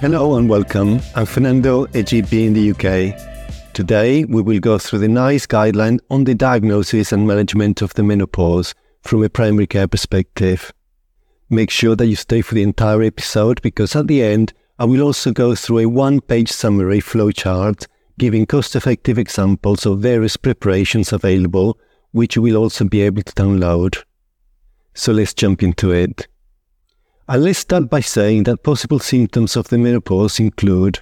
Hello and welcome. I'm Fernando, a GP in the UK. Today we will go through the NICE guideline on the diagnosis and management of the menopause from a primary care perspective. Make sure that you stay for the entire episode because at the end I will also go through a one-page summary flowchart giving cost-effective examples of various preparations available, which you will also be able to download. So let's jump into it. And let's start by saying that possible symptoms of the menopause include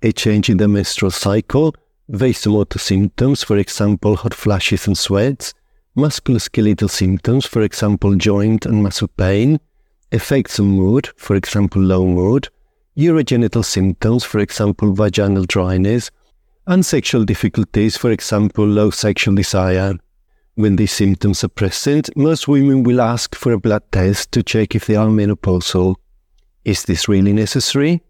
a change in the menstrual cycle, vasomotor symptoms, for example hot flashes and sweats, musculoskeletal symptoms, for example joint and muscle pain, effects on mood, for example low mood, urogenital symptoms, for example vaginal dryness, and sexual difficulties, for example low sexual desire. When these symptoms are present, most women will ask for a blood test to check if they are menopausal. Is this really necessary?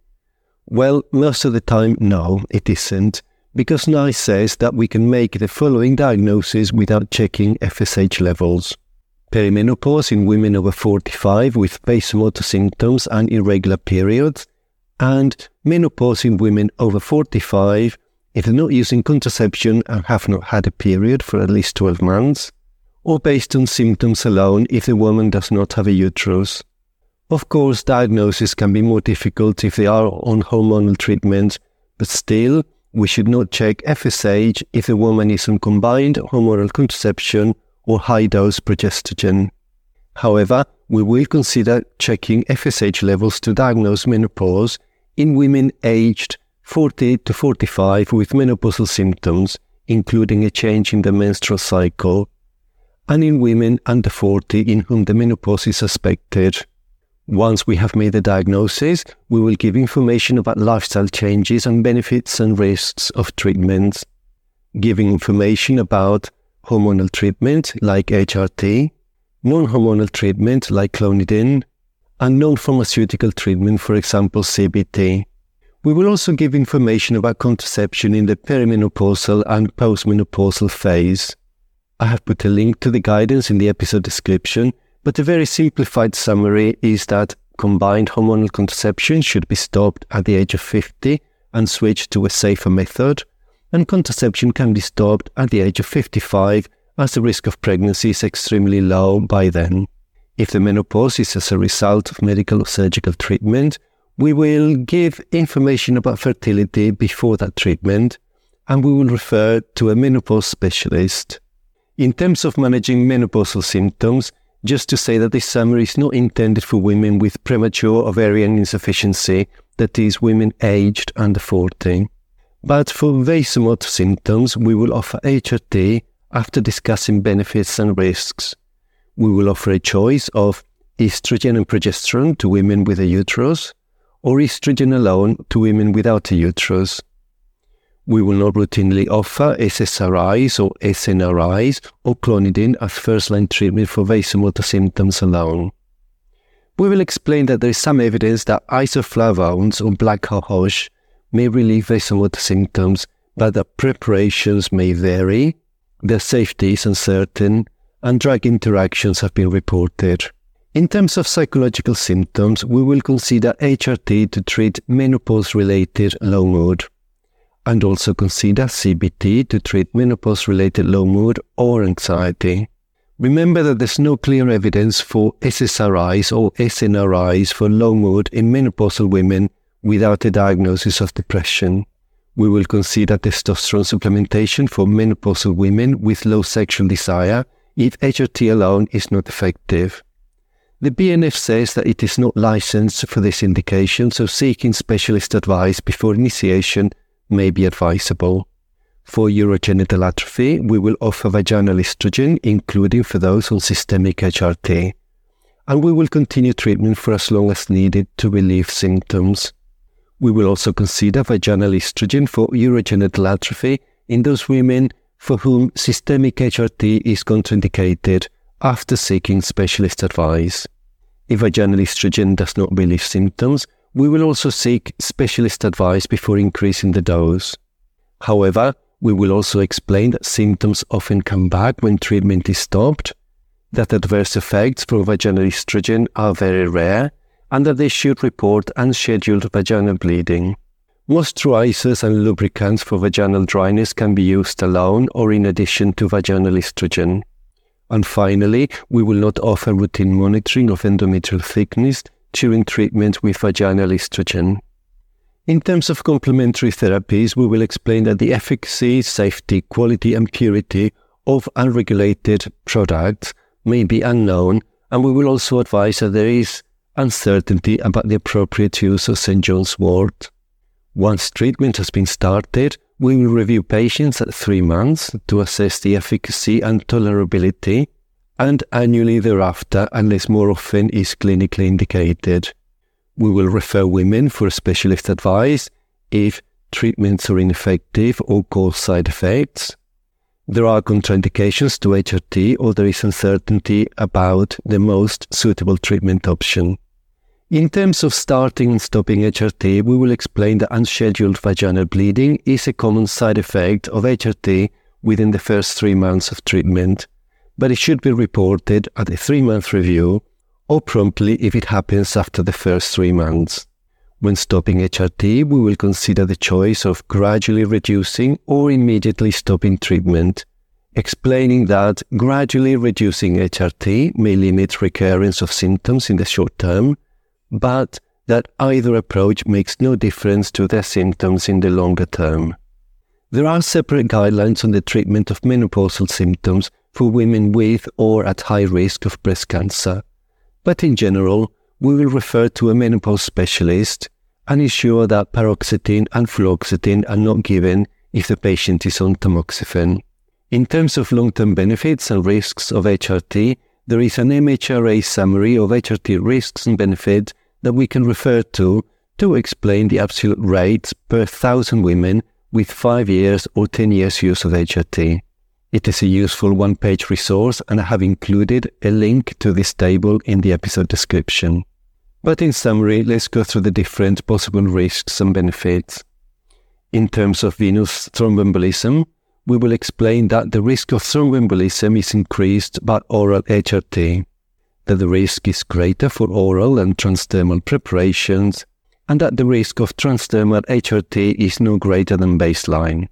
Well, most of the time, no, it isn't, because NICE says that we can make the following diagnosis without checking FSH levels. Perimenopause in women over 45 with vasomotor symptoms and irregular periods, and menopause in women over 45 if they're not using contraception and have not had a period for at least 12 months, or based on symptoms alone if the woman does not have a uterus. Of course, diagnosis can be more difficult if they are on hormonal treatment, but still, we should not check FSH if the woman is on combined hormonal contraception or high-dose progestogen. However, we will consider checking FSH levels to diagnose menopause in women aged 40 to 45 with menopausal symptoms, including a change in the menstrual cycle, and in women under 40 in whom the menopause is suspected. Once we have made the diagnosis, we will give information about lifestyle changes and benefits and risks of treatments, giving information about hormonal treatment like HRT, non-hormonal treatment like clonidine, and non-pharmaceutical treatment, for example CBT. We will also give information about contraception in the perimenopausal and postmenopausal phase. I have put a link to the guidance in the episode description, but a very simplified summary is that combined hormonal contraception should be stopped at the age of 50 and switched to a safer method, and contraception can be stopped at the age of 55 as the risk of pregnancy is extremely low by then. If the menopause is as a result of medical or surgical treatment, we will give information about fertility before that treatment, and we will refer to a menopause specialist. In terms of managing menopausal symptoms, just to say that this summary is not intended for women with premature ovarian insufficiency, that is, women aged under 40. But for vasomotor symptoms, we will offer HRT after discussing benefits and risks. We will offer a choice of estrogen and progesterone to women with a uterus, or estrogen alone to women without a uterus. We will not routinely offer SSRIs or SNRIs or clonidine as first-line treatment for vasomotor symptoms alone. We will explain that there is some evidence that isoflavones or black cohosh may relieve vasomotor symptoms, but that preparations may vary, their safety is uncertain, and drug interactions have been reported. In terms of psychological symptoms, we will consider HRT to treat menopause-related low mood, and also consider CBT to treat menopause-related low mood or anxiety. Remember that there's no clear evidence for SSRIs or SNRIs for low mood in menopausal women without a diagnosis of depression. We will consider testosterone supplementation for menopausal women with low sexual desire if HRT alone is not effective. The BNF says that it is not licensed for this indication, so seeking specialist advice before initiation may be advisable. For urogenital atrophy, we will offer vaginal estrogen, including for those on systemic HRT, and we will continue treatment for as long as needed to relieve symptoms. We will also consider vaginal estrogen for urogenital atrophy in those women for whom systemic HRT is contraindicated, after seeking specialist advice. If vaginal estrogen does not relieve symptoms, we will also seek specialist advice before increasing the dose. However, we will also explain that symptoms often come back when treatment is stopped, that adverse effects from vaginal estrogen are very rare, and that they should report unscheduled vaginal bleeding. Moisturizers and lubricants for vaginal dryness can be used alone or in addition to vaginal estrogen. And finally, we will not offer routine monitoring of endometrial thickness during treatment with vaginal estrogen. In terms of complementary therapies, we will explain that the efficacy, safety, quality and purity of unregulated products may be unknown, and we will also advise that there is uncertainty about the appropriate use of St. John's wort. Once treatment has been started, we will review patients at 3 months to assess the efficacy and tolerability, and annually thereafter, unless more often is clinically indicated. We will refer women for specialist advice if treatments are ineffective or cause side effects. There are contraindications to HRT, or there is uncertainty about the most suitable treatment option. In terms of starting and stopping HRT, we will explain that unscheduled vaginal bleeding is a common side effect of HRT within the first 3 months of treatment, but it should be reported at a 3-month review or promptly if it happens after the first 3 months. When stopping HRT, we will consider the choice of gradually reducing or immediately stopping treatment, explaining that gradually reducing HRT may limit recurrence of symptoms in the short term, but that either approach makes no difference to their symptoms in the longer term. There are separate guidelines on the treatment of menopausal symptoms for women with or at high risk of breast cancer, but in general, we will refer to a menopause specialist and ensure that paroxetine and fluoxetine are not given if the patient is on tamoxifen. In terms of long-term benefits and risks of HRT, there is an MHRA summary of HRT risks and benefits that we can refer to explain the absolute rates per 1,000 women with 5 years or 10 years use of HRT. It is a useful one-page resource, and I have included a link to this table in the episode description. But in summary, let's go through the different possible risks and benefits. In terms of venous thromboembolism, we will explain that the risk of thromboembolism is increased by oral HRT, that the risk is greater for oral and transdermal preparations, and that the risk of transdermal HRT is no greater than baseline.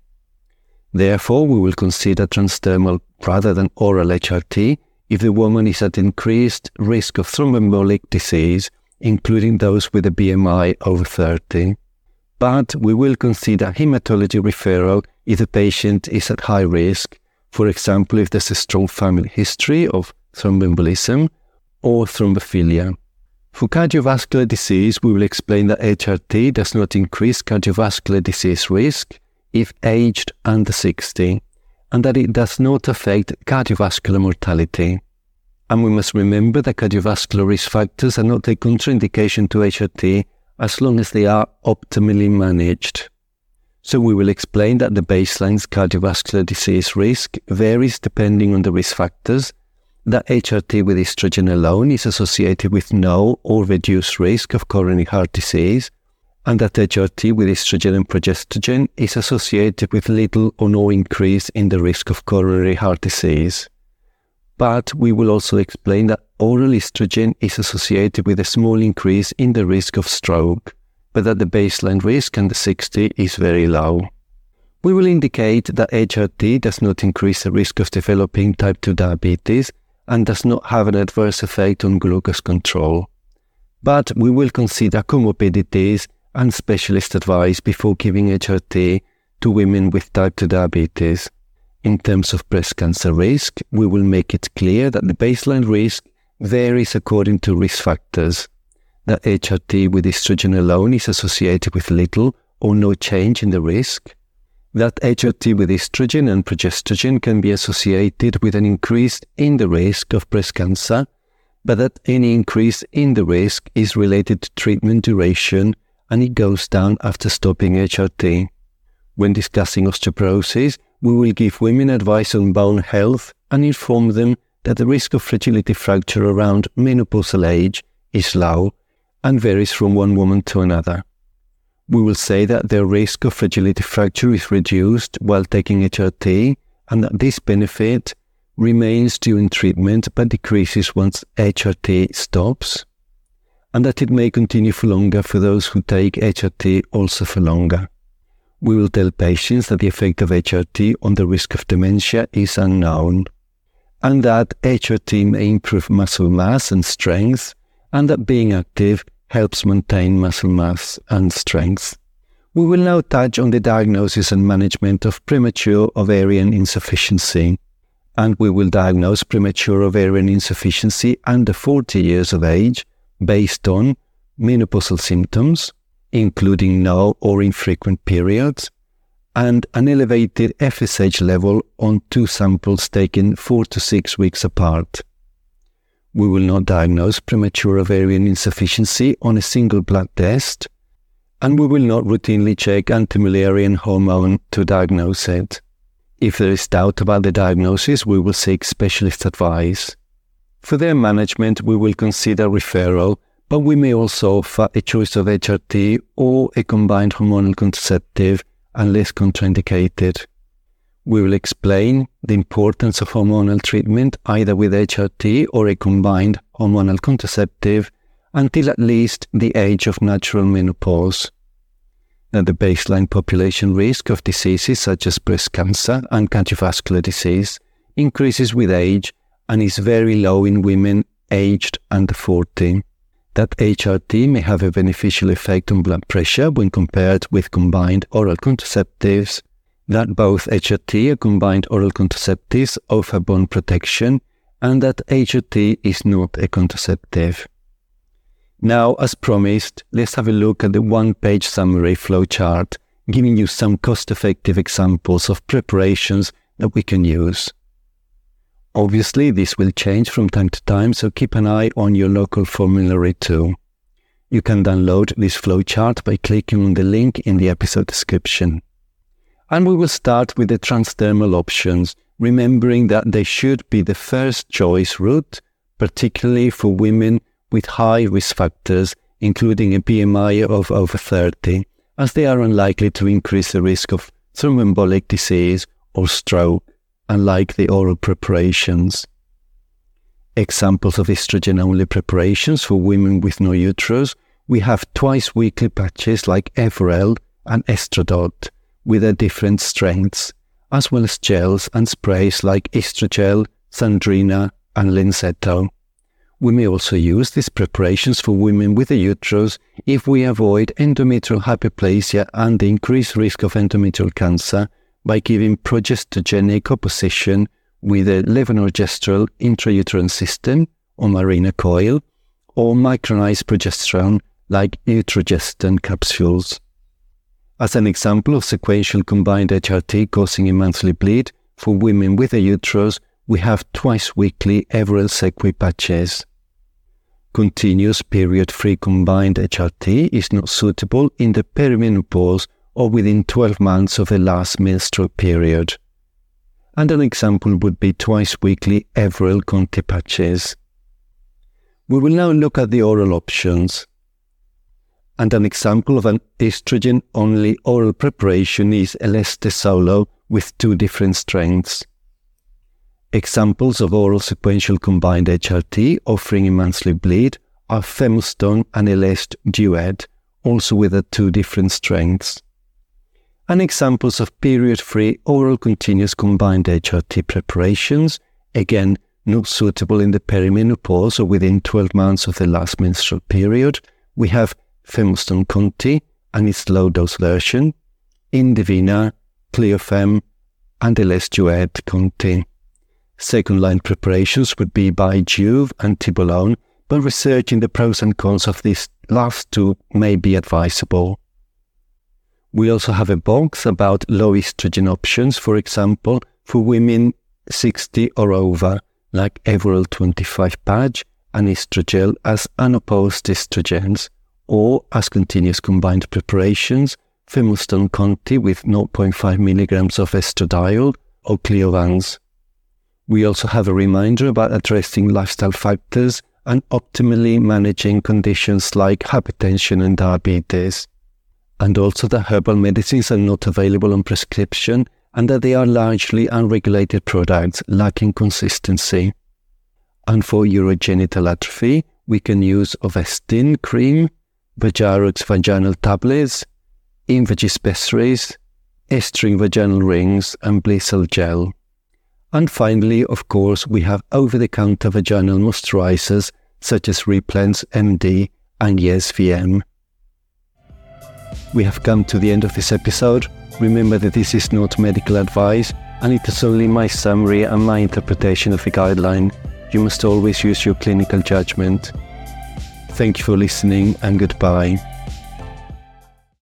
Therefore, we will consider transdermal rather than oral HRT if the woman is at increased risk of thromboembolic disease, including those with a BMI over 30. But we will consider hematology referral if the patient is at high risk, for example, if there's a strong family history of thromboembolism or thrombophilia. For cardiovascular disease, we will explain that HRT does not increase cardiovascular disease risk if aged under 60, and that it does not affect cardiovascular mortality. And we must remember that cardiovascular risk factors are not a contraindication to HRT as long as they are optimally managed. So we will explain that the baseline's cardiovascular disease risk varies depending on the risk factors, that HRT with estrogen alone is associated with no or reduced risk of coronary heart disease, and that HRT with estrogen and progestogen is associated with little or no increase in the risk of coronary heart disease. But we will also explain that oral estrogen is associated with a small increase in the risk of stroke, but that the baseline risk under 60 is very low. We will indicate that HRT does not increase the risk of developing type 2 diabetes and does not have an adverse effect on glucose control. But we will consider comorbidities and specialist advice before giving HRT to women with type 2 diabetes. In terms of breast cancer risk, we will make it clear that the baseline risk varies according to risk factors, that HRT with estrogen alone is associated with little or no change in the risk, that HRT with estrogen and progestogen can be associated with an increase in the risk of breast cancer, but that any increase in the risk is related to treatment duration and it goes down after stopping HRT. When discussing osteoporosis, we will give women advice on bone health and inform them that the risk of fragility fracture around menopausal age is low and varies from one woman to another. We will say that their risk of fragility fracture is reduced while taking HRT and that this benefit remains during treatment but decreases once HRT stops. and that it may continue for longer for those who take HRT also for longer. We will tell patients that the effect of HRT on the risk of dementia is unknown, and that HRT may improve muscle mass and strength, and that being active helps maintain muscle mass and strength. We will now touch on the diagnosis and management of premature ovarian insufficiency, and we will diagnose premature ovarian insufficiency under 40 years of age based on menopausal symptoms, including no or infrequent periods, and an elevated FSH level on two samples taken 4 to 6 weeks apart. We will not diagnose premature ovarian insufficiency on a single blood test, and we will not routinely check anti-mullerian hormone to diagnose it. If there is doubt about the diagnosis, we will seek specialist advice. For their management, we will consider referral, but we may also offer a choice of HRT or a combined hormonal contraceptive unless contraindicated. We will explain the importance of hormonal treatment either with HRT or a combined hormonal contraceptive until at least the age of natural menopause. And the baseline population risk of diseases such as breast cancer and cardiovascular disease increases with age and is very low in women aged under 40. That HRT may have a beneficial effect on blood pressure when compared with combined oral contraceptives, that both HRT and combined oral contraceptives offer bone protection, and that HRT is not a contraceptive. Now, as promised, let's have a look at the one-page summary flowchart, giving you some cost-effective examples of preparations that we can use. Obviously, this will change from time to time, so keep an eye on your local formulary too. You can download this flowchart by clicking on the link in the episode description. And we will start with the transdermal options, remembering that they should be the first choice route, particularly for women with high risk factors, including a BMI of over 30, as they are unlikely to increase the risk of thromboembolic disease or stroke, unlike the oral preparations. Examples of estrogen-only preparations for women with no uterus, we have twice-weekly patches like Evorel and Estradot, with their different strengths, as well as gels and sprays like Estrogel, Sandrina and Linsetto. We may also use these preparations for women with a uterus if we avoid endometrial hyperplasia and the increased risk of endometrial cancer by giving progestogenic opposition with a levonorgestrel intrauterine system or Mirena coil or micronized progesterone like Utrogestan capsules. As an example of sequential combined HRT causing a monthly bleed for women with a uterus, we have twice-weekly Evorel Sequi patches. Continuous period-free combined HRT is not suitable in the perimenopause or within 12 months of the last menstrual period. And an example would be twice-weekly Evorel Conti patches. We will now look at the oral options. And an example of an estrogen-only oral preparation is Elleste Solo with two different strengths. Examples of oral sequential combined HRT offering a monthly bleed are Femoston and Elleste Duet, also with the two different strengths. And examples of period-free oral continuous combined HRT preparations, again not suitable in the perimenopause or within 12 months of the last menstrual period, we have Femoston Conti and its low-dose version, Indivina, Cleofem, and Estuet Conti. Second-line preparations would be by Juve and Tibolone, but research in the pros and cons of these last two may be advisable. We also have a box about low estrogen options, for example, for women 60 or over, like Evorel 25 patch and Estrogel as unopposed estrogens, or as continuous combined preparations, Femoston Conti with 0.5 milligrams of estradiol or Cliovans. We also have a reminder about addressing lifestyle factors and optimally managing conditions like hypertension and diabetes, and also that herbal medicines are not available on prescription and that they are largely unregulated products lacking consistency. And for urogenital atrophy, we can use Ovestin cream, Vagirux vaginal tablets, Invagis pessaries, Estring vaginal rings, and Blisol gel. And finally, of course, we have over-the-counter vaginal moisturizers such as Replens MD and Yes VM. We have come to the end of this episode. Remember that this is not medical advice and it is only my summary and my interpretation of the guideline. You must always use your clinical judgment. Thank you for listening and goodbye.